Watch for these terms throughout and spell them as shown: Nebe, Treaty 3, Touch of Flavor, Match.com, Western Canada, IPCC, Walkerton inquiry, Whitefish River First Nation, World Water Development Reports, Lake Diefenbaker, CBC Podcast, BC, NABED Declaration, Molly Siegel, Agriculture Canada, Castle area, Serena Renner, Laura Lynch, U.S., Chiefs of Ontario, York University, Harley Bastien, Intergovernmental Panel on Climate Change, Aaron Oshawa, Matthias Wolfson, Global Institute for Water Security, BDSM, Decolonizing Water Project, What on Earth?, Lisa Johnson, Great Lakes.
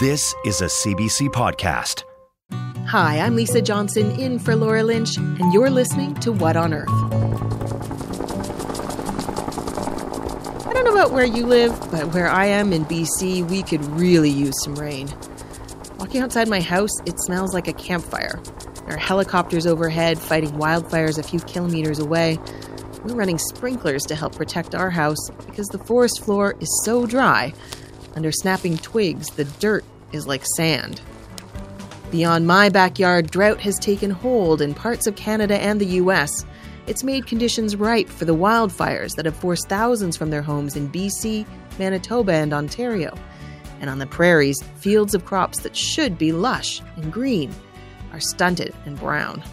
This is a CBC Podcast. Hi, I'm Lisa Johnson in for Laura Lynch, and you're listening to What on Earth? I don't know about where you live, but where I am in BC, we could really use some rain. Walking outside my house, it smells like a campfire. There are helicopters overhead fighting wildfires a few kilometers away. We're running sprinklers to help protect our house because the forest floor is so dry. Under snapping twigs, the dirt is like sand. Beyond my backyard, drought has taken hold in parts of Canada and the U.S. It's made conditions ripe for the wildfires that have forced thousands from their homes in BC, Manitoba, and Ontario. And on the prairies, fields of crops that should be lush and green are stunted and brown.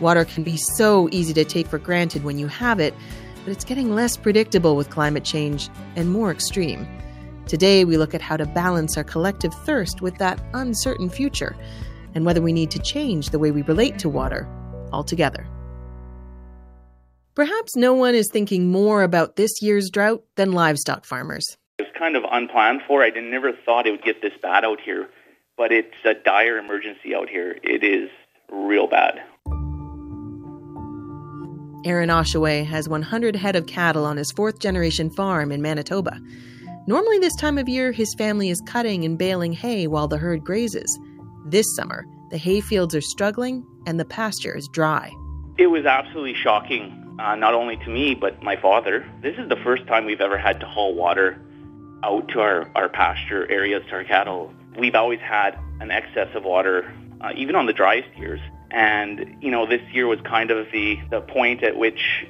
Water can be so easy to take for granted when you have it, but it's getting less predictable with climate change and more extreme. Today, we look at how to balance our collective thirst with that uncertain future and whether we need to change the way we relate to water altogether. Perhaps no one is thinking more about this year's drought than livestock farmers. It was kind of unplanned for. I never thought it would get this bad out here, but it's a dire emergency out here. It is real bad. Aaron Oshawa has 100 head of cattle on his fourth-generation farm in Manitoba. Normally this time of year, his family is cutting and baling hay while the herd grazes. This summer, the hay fields are struggling and the pasture is dry. It was absolutely shocking, not only to me, but my father. This is the first time we've ever had to haul water out to our pasture areas, to our cattle. We've always had an excess of water, even on the driest years. And, you know, this year was kind of the point at which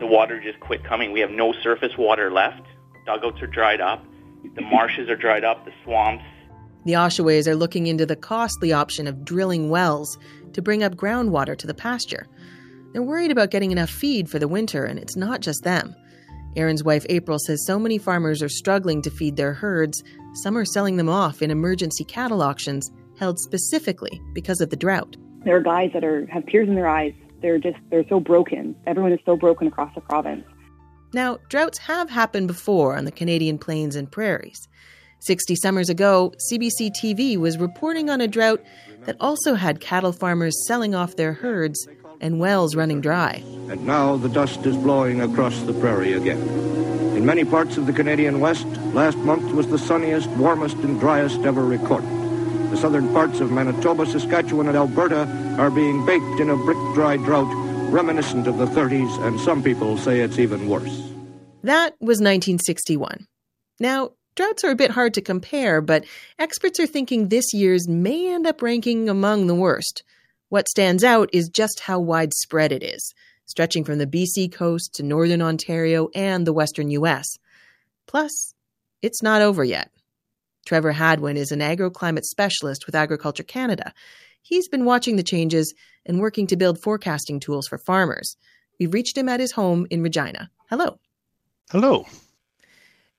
the water just quit coming. We have no surface water left. Dugouts are dried up, the marshes are dried up, the swamps. The Oshawas are looking into the costly option of drilling wells to bring up groundwater to the pasture. They're worried about getting enough feed for the winter, and it's not just them. Aaron's wife April says so many farmers are struggling to feed their herds, some are selling them off in emergency cattle auctions held specifically because of the drought. There are guys that have tears in their eyes. They're so broken. Everyone is so broken across the province. Now, droughts have happened before on the Canadian plains and prairies. 60 summers ago, CBC TV was reporting on a drought that also had cattle farmers selling off their herds and wells running dry. And now the dust is blowing across the prairie again. In many parts of the Canadian West, last month was the sunniest, warmest, and driest ever recorded. The southern parts of Manitoba, Saskatchewan, and Alberta are being baked in a brick-dry drought reminiscent of the 30s, and some people say it's even worse. That was 1961. Now, droughts are a bit hard to compare, but experts are thinking this year's may end up ranking among the worst. What stands out is just how widespread it is, stretching from the BC coast to northern Ontario and the western U.S. Plus, it's not over yet. Trevor Hadwin is an agroclimate specialist with Agriculture Canada. He's been watching the changes and working to build forecasting tools for farmers. We've reached him at his home in Regina. Hello. Hello.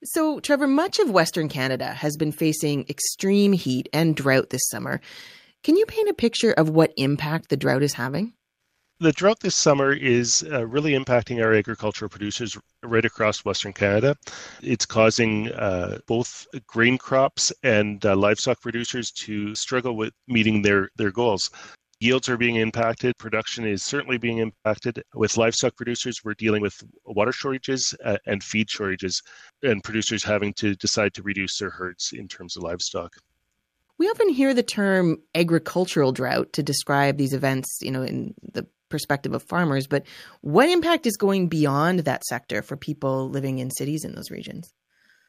So, Trevor, much of Western Canada has been facing extreme heat and drought this summer. Can you paint a picture of what impact the drought is having? The drought this summer is really impacting our agricultural producers right across Western Canada. It's causing both grain crops and livestock producers to struggle with meeting their goals. Yields are being impacted. Production is certainly being impacted. With livestock producers, we're dealing with water shortages and feed shortages, and producers having to decide to reduce their herds in terms of livestock. We often hear the term agricultural drought to describe these events, you know, in the perspective of farmers. But what impact is going beyond that sector for people living in cities in those regions?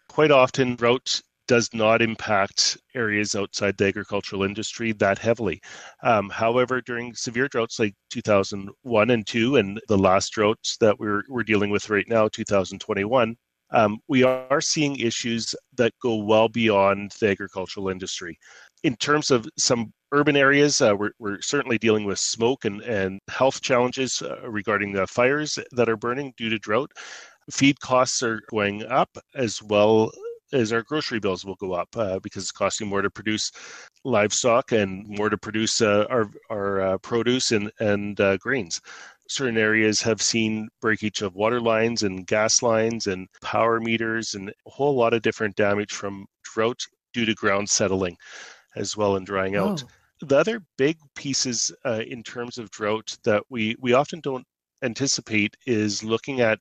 Quite often, drought does not impact areas outside the agricultural industry that heavily. However, during severe droughts like 2001 and 2, and the last droughts that we're dealing with right now, 2021, we are seeing issues that go well beyond the agricultural industry. In terms of some urban areas, we're certainly dealing with smoke and health challenges regarding the fires that are burning due to drought. Feed costs are going up, as well as our grocery bills will go up because it's costing more to produce livestock and more to produce our produce and grains. Certain areas have seen breakage of water lines and gas lines and power meters and a whole lot of different damage from drought due to ground settling as well and drying out. Oh. The other big pieces in terms of drought that we often don't anticipate is looking at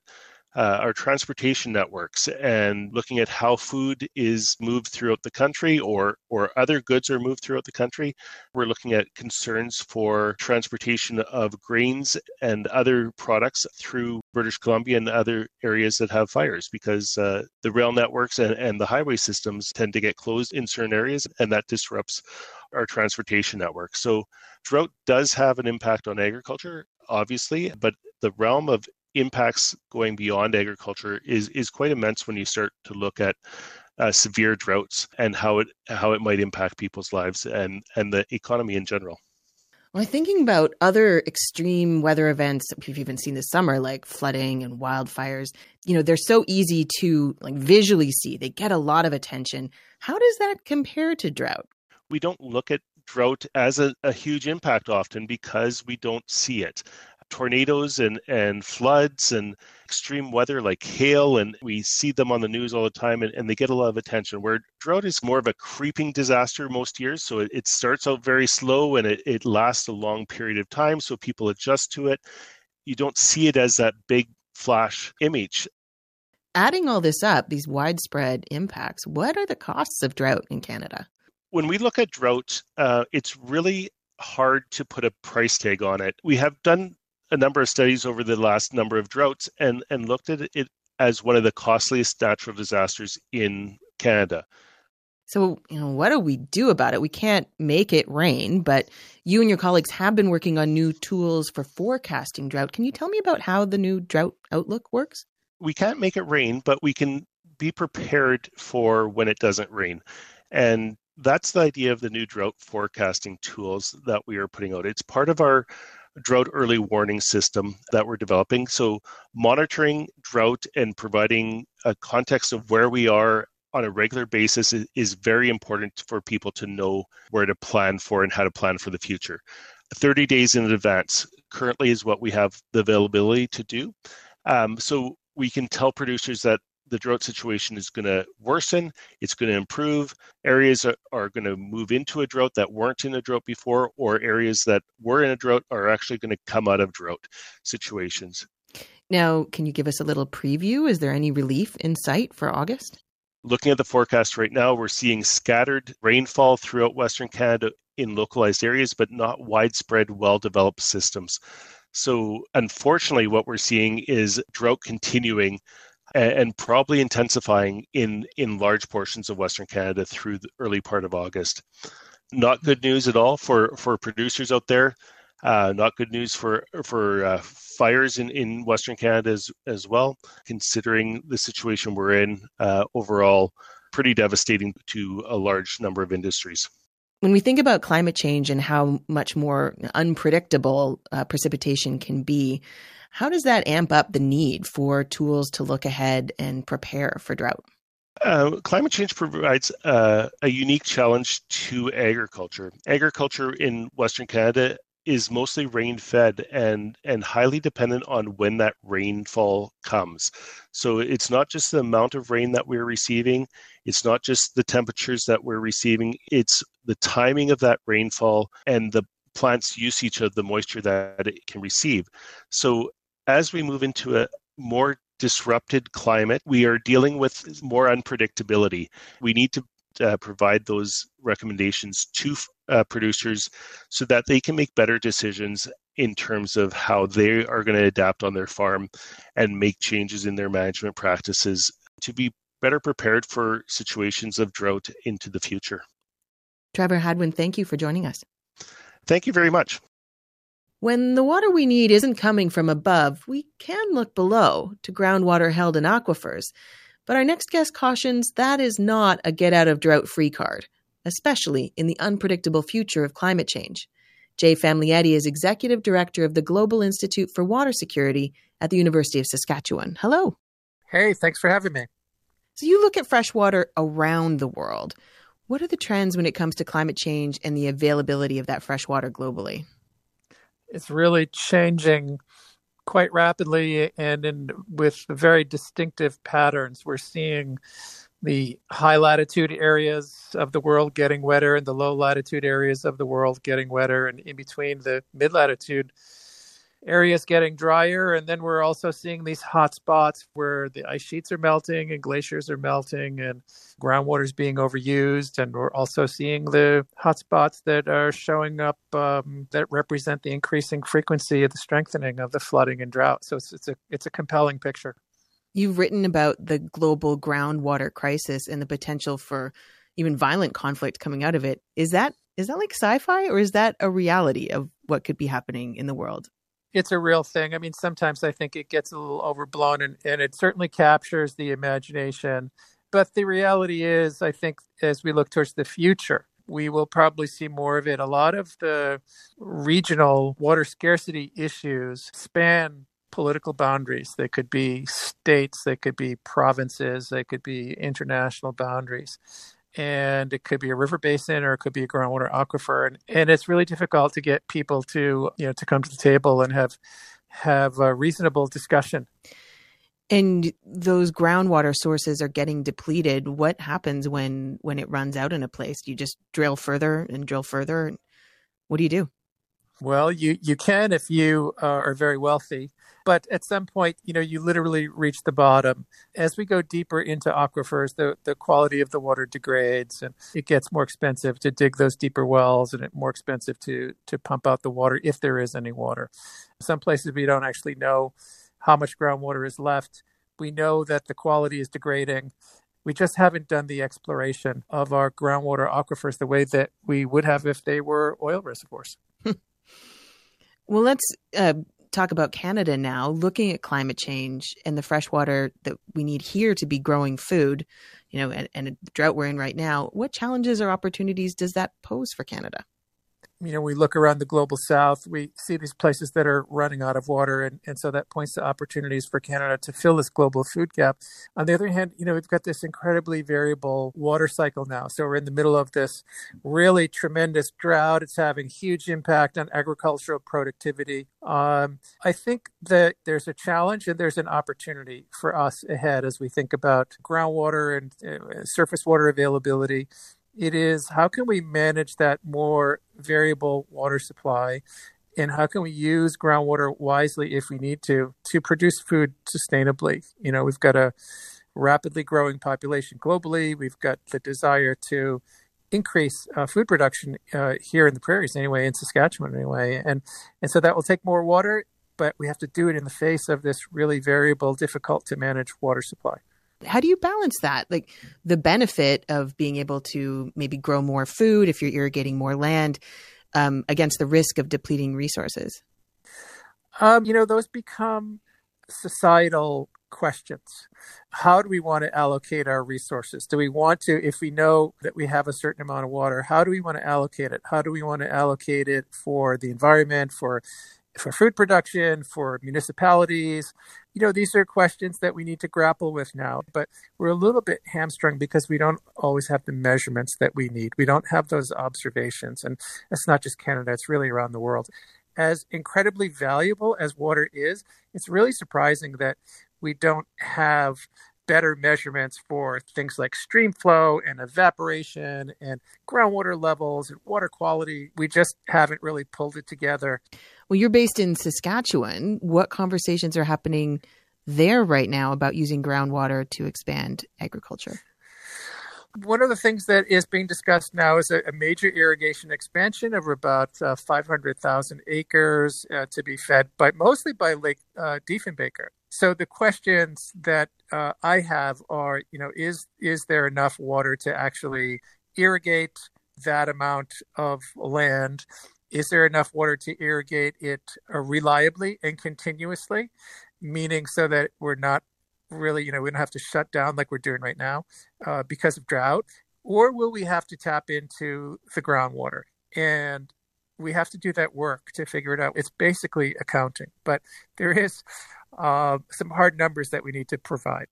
our transportation networks and looking at how food is moved throughout the country or other goods are moved throughout the country. We're looking at concerns for transportation of grains and other products through British Columbia and other areas that have fires because the rail networks and the highway systems tend to get closed in certain areas, and that disrupts our transportation network. So drought does have an impact on agriculture, obviously, but the realm of impacts going beyond agriculture is quite immense when you start to look at severe droughts and how it might impact people's lives and the economy in general. Well, thinking about other extreme weather events that we've even seen this summer, like flooding and wildfires, you know, they're so easy to like visually see. They get a lot of attention. How does that compare to drought? We don't look at drought as a huge impact often because we don't see it. Tornadoes and floods and extreme weather like hail, and we see them on the news all the time, and they get a lot of attention, where drought is more of a creeping disaster most years. So it starts out very slow and it lasts a long period of time, so people adjust to it. You don't see it as that big flash image. Adding all this up, these widespread impacts, what are the costs of drought in Canada? When we look at drought, it's really hard to put a price tag on it. We have done a number of studies over the last number of droughts and looked at it as one of the costliest natural disasters in Canada. So, you know, what do we do about it? We can't make it rain, but you and your colleagues have been working on new tools for forecasting drought. Can you tell me about how the new drought outlook works? We can't make it rain, but we can be prepared for when it doesn't rain. And that's the idea of the new drought forecasting tools that we are putting out. It's part of our drought early warning system that we're developing. So monitoring drought and providing a context of where we are on a regular basis is very important for people to know where to plan for and how to plan for the future. 30 days in advance currently is what we have the availability to do. So we can tell producers that the drought situation is going to worsen, it's going to improve, areas are going to move into a drought that weren't in a drought before, or areas that were in a drought are actually going to come out of drought situations. Now, can you give us a little preview? Is there any relief in sight for August? Looking at the forecast right now, we're seeing scattered rainfall throughout Western Canada in localized areas, but not widespread, well-developed systems. So unfortunately, what we're seeing is drought continuing and probably intensifying in large portions of Western Canada through the early part of August. Not good news at all for producers out there. Not good news for fires in Western Canada as well, considering the situation we're in overall, pretty devastating to a large number of industries. When we think about climate change and how much more unpredictable precipitation can be, how does that amp up the need for tools to look ahead and prepare for drought? Climate change provides a unique challenge to agriculture. Agriculture in Western Canada is mostly rain-fed and highly dependent on when that rainfall comes. So it's not just the amount of rain that we're receiving, it's not just the temperatures that we're receiving, it's the timing of that rainfall and the plant's usage of the moisture that it can receive. So as we move into a more disrupted climate, we are dealing with more unpredictability. We need to provide those recommendations to producers so that they can make better decisions in terms of how they are going to adapt on their farm and make changes in their management practices to be better prepared for situations of drought into the future. Trevor Hadwin, thank you for joining us. Thank you very much. When the water we need isn't coming from above, we can look below to groundwater held in aquifers. But our next guest cautions that is not a get-out-of-drought-free card, especially in the unpredictable future of climate change. Jay Familietti is Executive Director of the Global Institute for Water Security at the University of Saskatchewan. Hello. Hey, thanks for having me. So you look at freshwater around the world. What are the trends when it comes to climate change and the availability of that freshwater globally? It's really changing quite rapidly and with very distinctive patterns. We're seeing the high latitude areas of the world getting wetter and the low latitude areas of the world getting wetter, and in between the mid-latitude areas getting drier. And then we're also seeing these hot spots where the ice sheets are melting and glaciers are melting and groundwater is being overused. And we're also seeing the hot spots that are showing up that represent the increasing frequency of the strengthening of the flooding and drought. So it's a compelling picture. You've written about the global groundwater crisis and the potential for even violent conflict coming out of it. Is that like sci-fi, or is that a reality of what could be happening in the world? It's a real thing. I mean, sometimes I think it gets a little overblown and it certainly captures the imagination. But the reality is, I think, as we look towards the future, we will probably see more of it. A lot of the regional water scarcity issues span political boundaries. They could be states, they could be provinces, they could be international boundaries. And it could be a river basin, or it could be a groundwater aquifer. And it's really difficult to get people to, to come to the table and have a reasonable discussion. And those groundwater sources are getting depleted. What happens when it runs out in a place? Do you just drill further and drill further? What do you do? Well, you can if you are very wealthy. But at some point, you literally reach the bottom. As we go deeper into aquifers, the quality of the water degrades, and it gets more expensive to dig those deeper wells, and it's more expensive to pump out the water if there is any water. Some places we don't actually know how much groundwater is left. We know that the quality is degrading. We just haven't done the exploration of our groundwater aquifers the way that we would have if they were oil reservoirs. Well, let's talk about Canada now, looking at climate change and the freshwater that we need here to be growing food, and the drought we're in right now. What challenges or opportunities does that pose for Canada? We look around the global south, we see these places that are running out of water. And so that points to opportunities for Canada to fill this global food gap. On the other hand, we've got this incredibly variable water cycle now. So we're in the middle of this really tremendous drought. It's having huge impact on agricultural productivity. I think that there's a challenge and there's an opportunity for us ahead as we think about groundwater and surface water availability. It is, how can we manage that more variable water supply, and how can we use groundwater wisely if we need to produce food sustainably? We've got a rapidly growing population globally. We've got the desire to increase food production here in the prairies anyway, in Saskatchewan anyway. And so that will take more water, but we have to do it in the face of this really variable, difficult to manage water supply. How do you balance that? Like the benefit of being able to maybe grow more food if you're irrigating more land against the risk of depleting resources? Those become societal questions. How do we want to allocate our resources? Do we want to, if we know that we have a certain amount of water, how do we want to allocate it? How do we want to allocate it for the environment, for food production, for municipalities? These are questions that we need to grapple with now, but we're a little bit hamstrung because we don't always have the measurements that we need. We don't have those observations. And it's not just Canada, it's really around the world. As incredibly valuable as water is, it's really surprising that we don't have better measurements for things like stream flow and evaporation and groundwater levels and water quality. We just haven't really pulled it together. Well, you're based in Saskatchewan. What conversations are happening there right now about using groundwater to expand agriculture? One of the things that is being discussed now is a major irrigation expansion of about 500,000 acres to be fed mostly by Lake Diefenbaker. So the questions that I have are, is there enough water to actually irrigate that amount of land? Is there enough water to irrigate it reliably and continuously, meaning so that we're not really, we don't have to shut down like we're doing right now because of drought? Or will we have to tap into the groundwater? And we have to do that work to figure it out. It's basically accounting, but there is some hard numbers that we need to provide.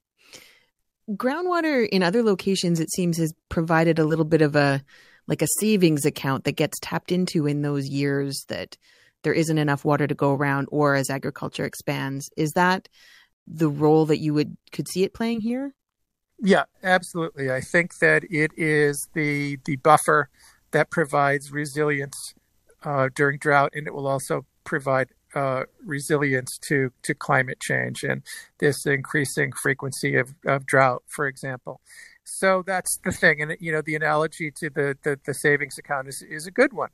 Groundwater in other locations, it seems, has provided a little bit of a savings account that gets tapped into in those years that there isn't enough water to go around or as agriculture expands. Is that the role that you could see it playing here? Yeah, absolutely. I think that it is the buffer that provides resilience during drought, and it will also provide resilience to climate change and this increasing frequency of drought, for example. So that's the thing. And, the analogy to the savings account is a good one.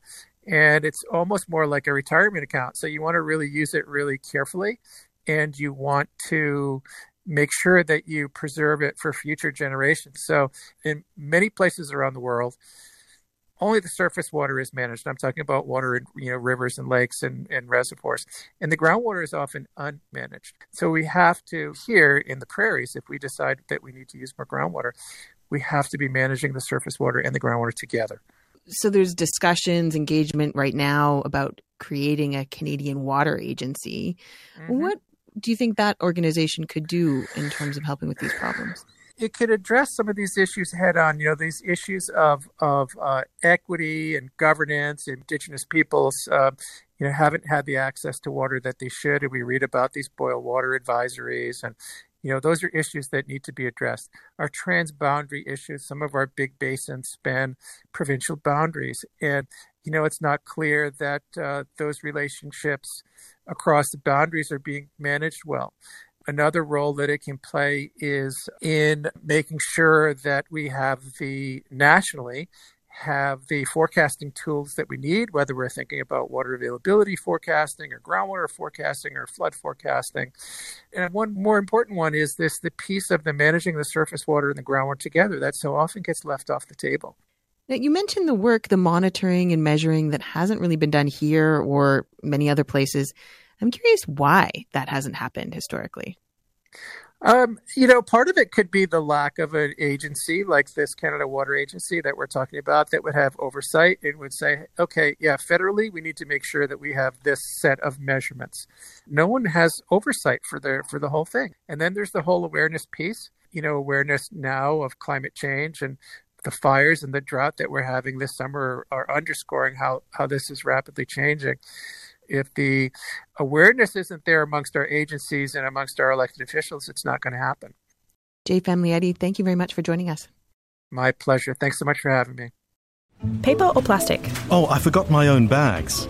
And it's almost more like a retirement account. So you want to really use it really carefully, and you want to make sure that you preserve it for future generations. So in many places around the world, only the surface water is managed. I'm talking about water in rivers and lakes and reservoirs. And the groundwater is often unmanaged. So we have to, here in the prairies, if we decide that we need to use more groundwater, we have to be managing the surface water and the groundwater together. So there's discussions, engagement right now about creating a Canadian water agency. Mm-hmm. What do you think that organization could do in terms of helping with these problems? It could address some of these issues head on, these issues of equity and governance. Indigenous peoples, haven't had the access to water that they should. And we read about these boil water advisories. And, those are issues that need to be addressed. Our transboundary issues, some of our big basins span provincial boundaries. And, it's not clear that those relationships across the boundaries are being managed well. Another role that it can play is in making sure that we nationally have the forecasting tools that we need, whether we're thinking about water availability forecasting or groundwater forecasting or flood forecasting. And one more important one is the piece of the managing the surface water and the groundwater together that so often gets left off the table. Now, you mentioned the work, the monitoring and measuring that hasn't really been done here or many other places. I'm curious why that hasn't happened historically. Part of it could be the lack of an agency like this Canada Water Agency that we're talking about that would have oversight and would say, okay, yeah, federally, we need to make sure that we have this set of measurements. No one has oversight for the whole thing. And then there's the whole awareness piece, awareness now of climate change, and the fires and the drought that we're having this summer are underscoring how this is rapidly changing. If the awareness isn't there amongst our agencies and amongst our elected officials, it's not going to happen. Jay Familietti, thank you very much for joining us. My pleasure. Thanks so much for having me. Paper or plastic? Oh, I forgot my own bags.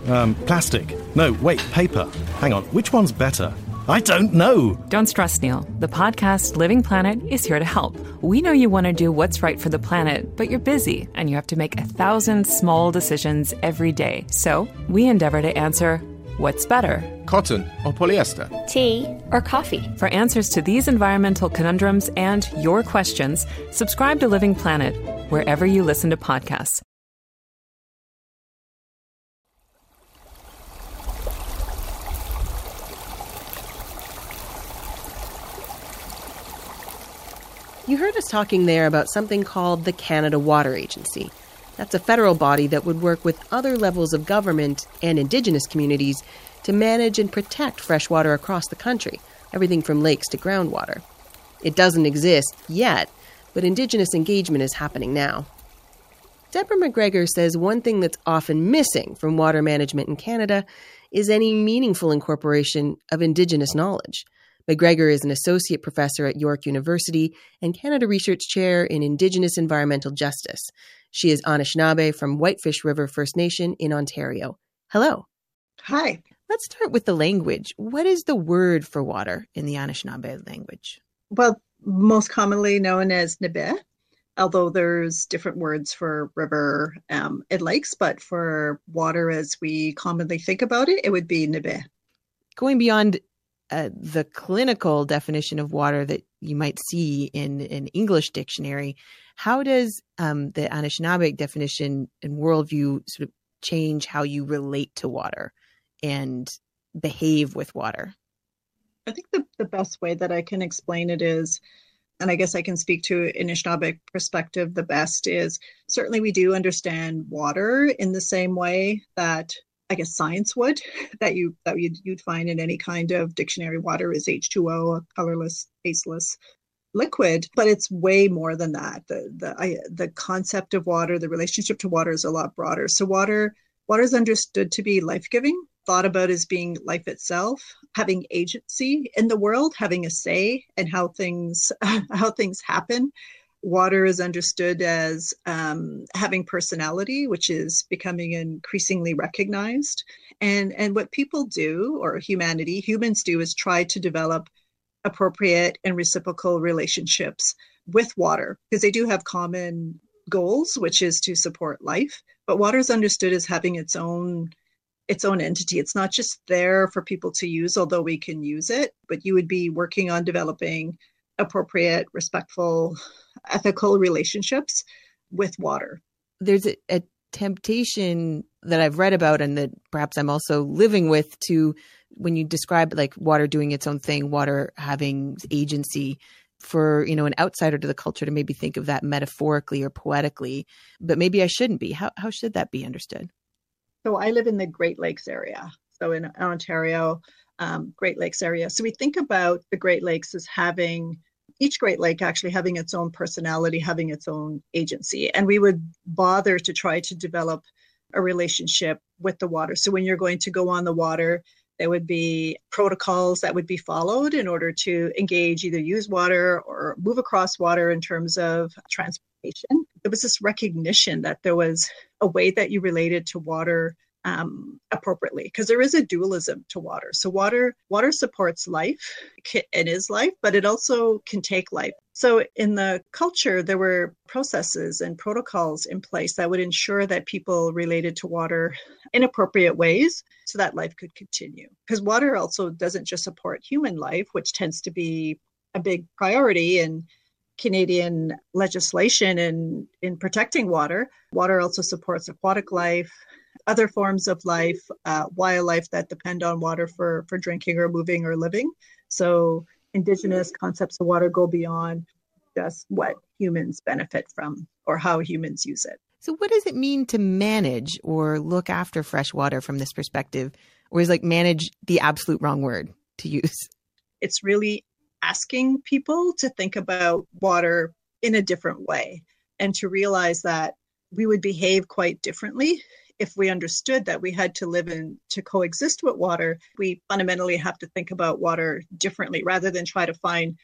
Plastic. No, wait, paper. Hang on. Which one's better? I don't know. Don't stress, Neil. The podcast Living Planet is here to help. We know you want to do what's right for the planet, but you're busy and you have to make 1,000 small decisions every day. So we endeavor to answer, what's better? Cotton or polyester? Tea or coffee? For answers to these environmental conundrums and your questions, subscribe to Living Planet wherever you listen to podcasts. You heard us talking there about something called the Canada Water Agency. That's a federal body that would work with other levels of government and Indigenous communities to manage and protect freshwater across the country, everything from lakes to groundwater. It doesn't exist yet, but Indigenous engagement is happening now. Deborah McGregor says one thing that's often missing from water management in Canada is any meaningful incorporation of Indigenous knowledge. McGregor is an associate professor at York University and Canada Research Chair in Indigenous Environmental Justice. She is Anishinaabe from Whitefish River First Nation in Ontario. Hello. Hi. Let's start with the language. What is the word for water in the Anishinaabe language? Well, most commonly known as Nebe, although there's different words for river and lakes, but for water as we commonly think about it, it would be Nebe. Going beyond the clinical definition of water that you might see in an English dictionary, how does the Anishinaabeg definition and worldview sort of change how you relate to water and behave with water? I think the best way that I can explain it is, and I guess I can speak to Anishinaabeg perspective the best, is certainly we do understand water in the same way that I guess science would, that you'd find in any kind of dictionary. Water is H2O, a colorless, tasteless liquid, but it's way more than that. The concept of water, the relationship to water is a lot broader. So water is understood to be life-giving, thought about as being life itself, having agency in the world, having a say in how things happen. Water is understood as having personality, which is becoming increasingly recognized. And what people do, or humans do, is try to develop appropriate and reciprocal relationships with water, because they do have common goals, which is to support life. But water is understood as having its own entity. It's not just there for people to use, although we can use it, but you would be working on developing appropriate, respectful, ethical relationships with water. There's a temptation that I've read about, and that perhaps I'm also living with, to, when you describe like water doing its own thing, water having agency, for, you know, an outsider to the culture to maybe think of that metaphorically or poetically, but maybe I shouldn't be. How should that be understood? So I live in the Great Lakes area. So in Ontario, Great Lakes area. So we think about the Great Lakes as having, each Great Lake actually having its own personality, having its own agency. And we would bother to try to develop a relationship with the water. So when you're going to go on the water, there would be protocols that would be followed in order to engage, either use water or move across water in terms of transportation. There was this recognition that there was a way that you related to water appropriately, because there is a dualism to water. So water supports life and is life, but it also can take life. So in the culture, there were processes and protocols in place that would ensure that people related to water in appropriate ways so that life could continue. Because water also doesn't just support human life, which tends to be a big priority in Canadian legislation and in protecting water. Water also supports aquatic life, other forms of life, wildlife that depend on water for drinking or moving or living. So Indigenous concepts of water go beyond just what humans benefit from or how humans use it. So what does it mean to manage or look after fresh water from this perspective? Or is like manage the absolute wrong word to use? It's really asking people to think about water in a different way and to realize that we would behave quite differently if we understood that we had to live in, to coexist with water. We fundamentally have to think about water differently rather than try to find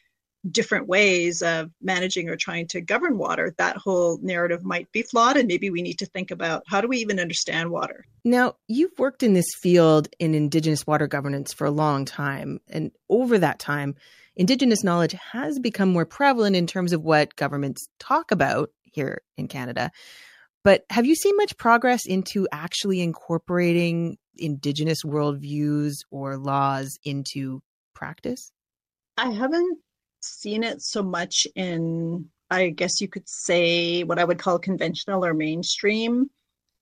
different ways of managing or trying to govern water. That whole narrative might be flawed, and maybe we need to think about, how do we even understand water? Now, you've worked in this field in Indigenous water governance for a long time. And over that time, Indigenous knowledge has become more prevalent in terms of what governments talk about here in Canada. But have you seen much progress into actually incorporating Indigenous worldviews or laws into practice? I haven't seen it so much in, I guess you could say, what I would call conventional or mainstream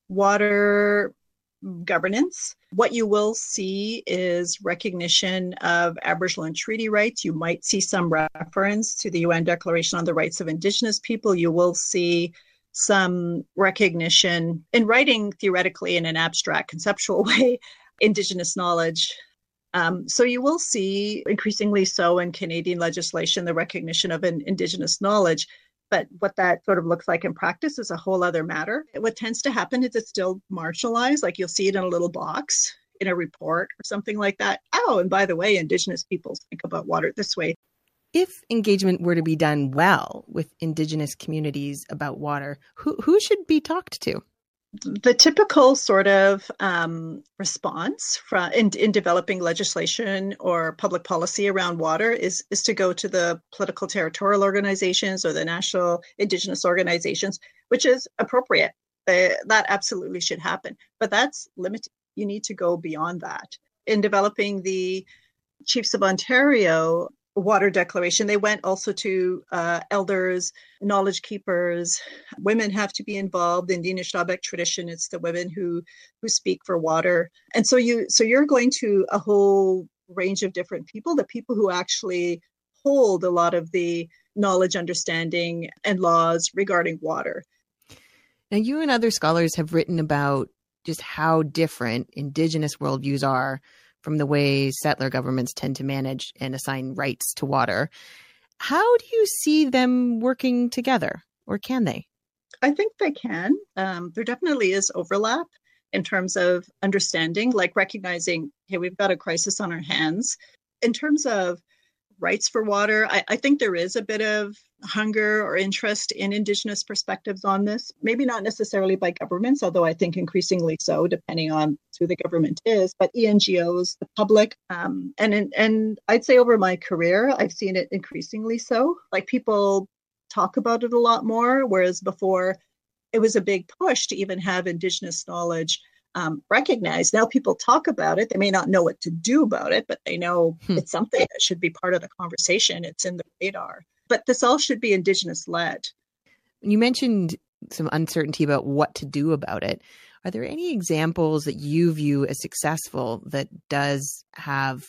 water governance. What you will see is recognition of Aboriginal and treaty rights. You might see some reference to the UN Declaration on the Rights of Indigenous People. You will see some recognition in writing, theoretically, in an abstract conceptual way, Indigenous knowledge. So you will see, increasingly so in Canadian legislation, the recognition of an Indigenous knowledge. But what that sort of looks like in practice is a whole other matter. What tends to happen is it's still marginalized. Like you'll see it in a little box in a report or something like that. Oh, and by the way, Indigenous peoples think about water this way. If engagement were to be done well with Indigenous communities about water, who should be talked to? The typical sort of response in developing legislation or public policy around water is to go to the political territorial organizations or the national Indigenous organizations, which is appropriate. That absolutely should happen. But that's limited. You need to go beyond that. In developing the Chiefs of Ontario Water Declaration, they went also to elders, knowledge keepers. Women have to be involved in the Anishinaabeg tradition. It's the women who speak for water. And so you're going to a whole range of different people, the people who actually hold a lot of the knowledge, understanding, and laws regarding water. Now, you and other scholars have written about just how different Indigenous worldviews are from the way settler governments tend to manage and assign rights to water. How do you see them working together, or can they? I think they can. There definitely is overlap in terms of understanding, like recognizing, hey, we've got a crisis on our hands. In terms of rights for water, I think there is a bit of hunger or interest in Indigenous perspectives on this, maybe not necessarily by governments, although I think increasingly so, depending on who the government is, but NGOs, the public, and I'd say over my career, I've seen it increasingly so. Like, people talk about it a lot more, whereas before it was a big push to even have Indigenous knowledge recognized. Now people talk about it. They may not know what to do about it, but they know it's something that should be part of the conversation. It's in the radar. But this all should be Indigenous led. You mentioned some uncertainty about what to do about it. Are there any examples that you view as successful that does have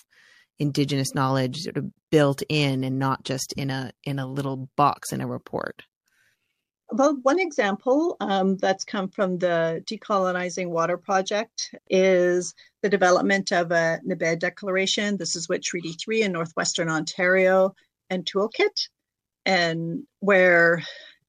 Indigenous knowledge sort of built in and not just in a little box in a report? Well, one example that's come from the Decolonizing Water Project is the development of a NABED Declaration. This is what Treaty 3 in Northwestern Ontario and toolkit, and where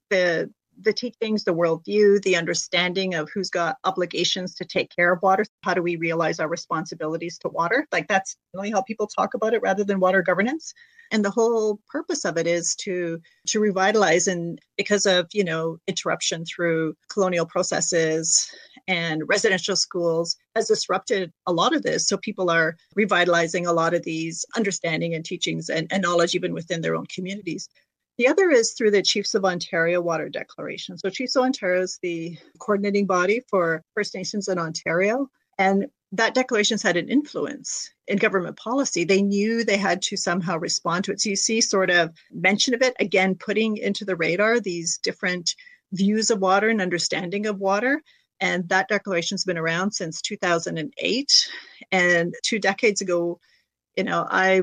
the teachings, the worldview, the understanding of who's got obligations to take care of water. How do we realize our responsibilities to water? Like, that's really how people talk about it rather than water governance. And the whole purpose of it is to revitalize, and because of, you know, interruption through colonial processes and residential schools has disrupted a lot of this. So people are revitalizing a lot of these understanding and teachings and knowledge even within their own communities. The other is through the Chiefs of Ontario Water Declaration. So Chiefs of Ontario is the coordinating body for First Nations in Ontario. And that declaration's had an influence in government policy. They knew they had to somehow respond to it. So you see sort of mention of it, again, putting into the radar these different views of water and understanding of water. And that declaration's been around since 2008. And 2 decades ago, you know, I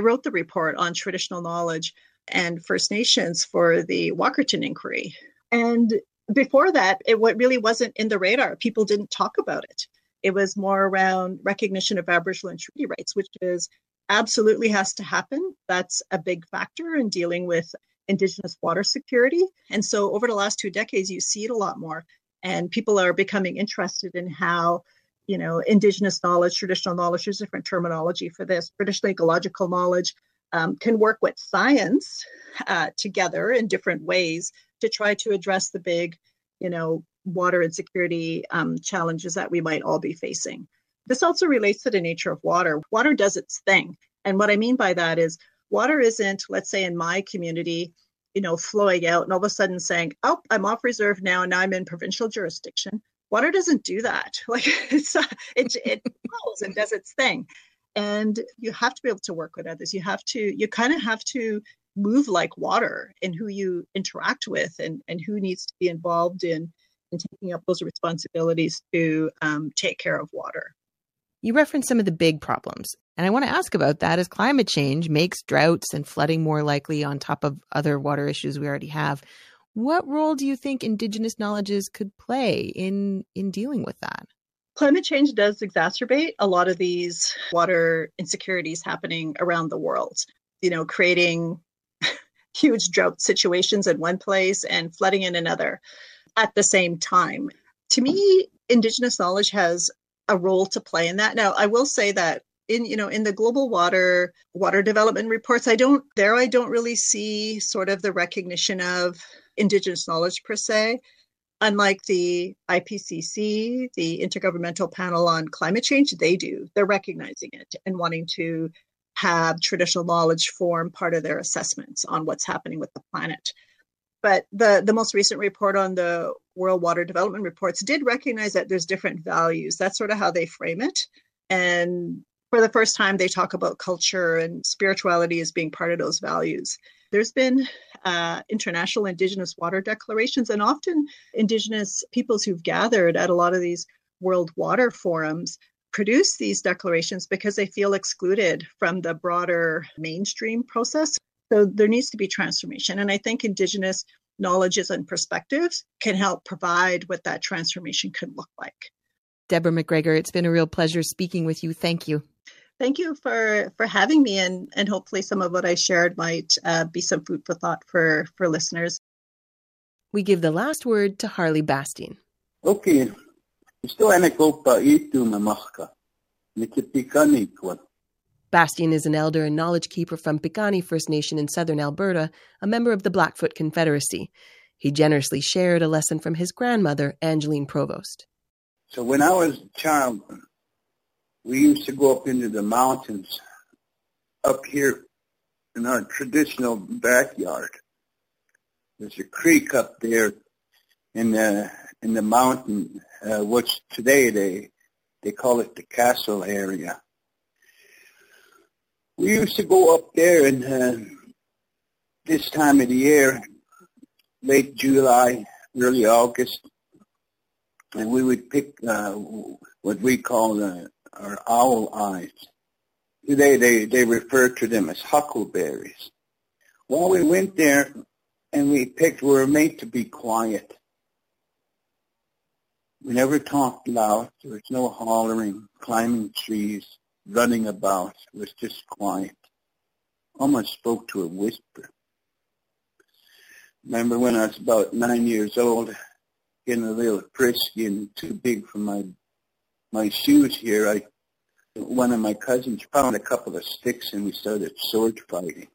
wrote the report on traditional knowledge and First Nations for the Walkerton inquiry. And before that, it really wasn't in the radar. People didn't talk about it. It was more around recognition of Aboriginal and treaty rights, which is absolutely has to happen. That's a big factor in dealing with Indigenous water security. And so over the last 2 decades, you see it a lot more. And people are becoming interested in how, you know, Indigenous knowledge, traditional knowledge, there's different terminology for this, traditional ecological knowledge can work with science together in different ways to try to address the big, you know, water insecurity challenges that we might all be facing. This also relates to the nature of water. Water does its thing. And what I mean by that is water isn't, let's say in my community, you know, flowing out and all of a sudden saying, oh, I'm off reserve now and I'm in provincial jurisdiction. Water doesn't do that. Like, it flows and does its thing. And you have to be able to work with others. You kind of have to move like water in who you interact with and who needs to be involved in taking up those responsibilities to take care of water. You referenced some of the big problems. And I want to ask about that as climate change makes droughts and flooding more likely on top of other water issues we already have. What role do you think Indigenous knowledges could play in dealing with that? Climate change does exacerbate a lot of these water insecurities happening around the world, you know, creating huge drought situations in one place and flooding in another at the same time. To me, Indigenous knowledge has a role to play in that. Now, I will say that in the Global Water Development Reports, I don't really see sort of the recognition of Indigenous knowledge per se, unlike the IPCC, the Intergovernmental Panel on Climate Change. They do. They're recognizing it and wanting to have traditional knowledge form part of their assessments on what's happening with the planet. But the most recent report on the World Water Development Reports did recognize that there's different values. That's sort of how they frame it. And for the first time, they talk about culture and spirituality as being part of those values. There's been international Indigenous water declarations, and often Indigenous peoples who've gathered at a lot of these World Water forums produce these declarations because they feel excluded from the broader mainstream process. So there needs to be transformation. And I think Indigenous knowledges and perspectives can help provide what that transformation could look like. Deborah McGregor, it's been a real pleasure speaking with you. Thank you. Thank you for having me. And hopefully some of what I shared might be some food for thought for listeners. We give the last word to Harley Bastien. Okay. Bastien is an elder and knowledge keeper from Pikani First Nation in southern Alberta, a member of the Blackfoot Confederacy. He generously shared a lesson from his grandmother, Angeline Provost. So when I was a child, we used to go up into the mountains up here in our traditional backyard. There's a creek up there in the mountain, which today they call it the Castle area. We used to go up there, and this time of the year, late July, early August, and we would pick what we call our owl eyes. Today they refer to them as huckleberries. While we went there and we picked, we were made to be quiet. We never talked loud. There was no hollering, climbing trees, running about. It was just quiet. Almost spoke to a whisper. Remember when I was about 9 years old, getting a little frisky and too big for my shoes here, one of my cousins found a couple of sticks and we started sword fighting.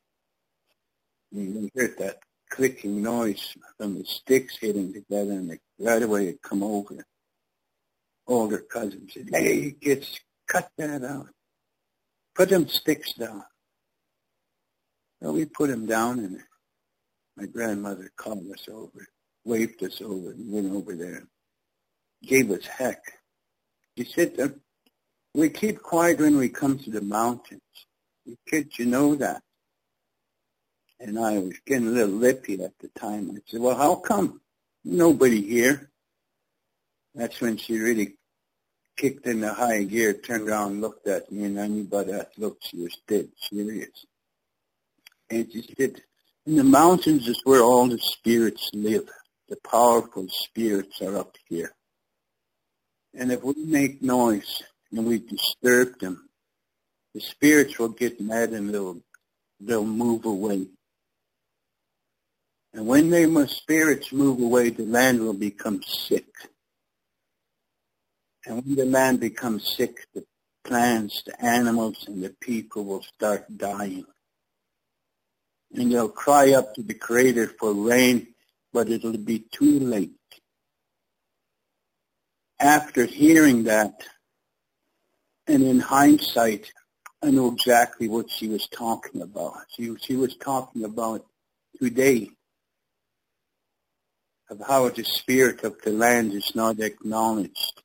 And we heard that clicking noise from the sticks hitting together, and right away it come over. Older cousin said, "Hey, kids, cut that out. Put them sticks down." Well, we put them down, and my grandmother called us over, waved us over, and went over there. Gave us heck. She said, "We keep quiet when we come to the mountains. You kids, you know that." And I was getting a little lippy at the time. I said, "Well, how come? Nobody here." That's when she really kicked in the high gear, turned around and looked at me, and I knew by that look she was dead serious. And she said, "In the mountains is where all the spirits live. The powerful spirits are up here. And if we make noise and we disturb them, the spirits will get mad and they'll move away. And when the spirits move away, the land will become sick. And when the land becomes sick, the plants, the animals, and the people will start dying. And they'll cry up to the Creator for rain, but it'll be too late." After hearing that, and in hindsight, I know exactly what she was talking about. She was talking about today, of how the spirit of the land is not acknowledged.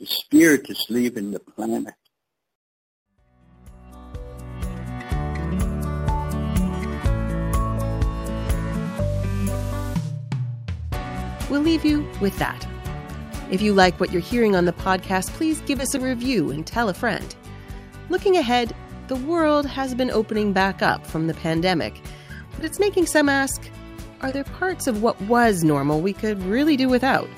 The spirit is leaving the planet. We'll leave you with that. If you like what you're hearing on the podcast, please give us a review and tell a friend. Looking ahead, the world has been opening back up from the pandemic, but it's making some ask, are there parts of what was normal we could really do without?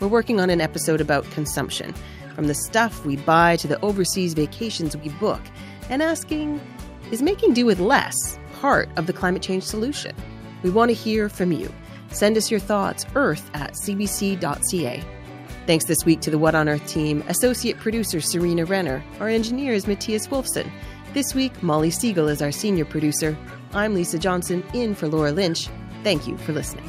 We're working on an episode about consumption, from the stuff we buy to the overseas vacations we book, and asking, is making do with less part of the climate change solution? We want to hear from you. Send us your thoughts, earth@cbc.ca. Thanks this week to the What on Earth team, associate producer Serena Renner. Our engineer is Matthias Wolfson. This week, Molly Siegel is our senior producer. I'm Lisa Johnson, in for Laura Lynch. Thank you for listening.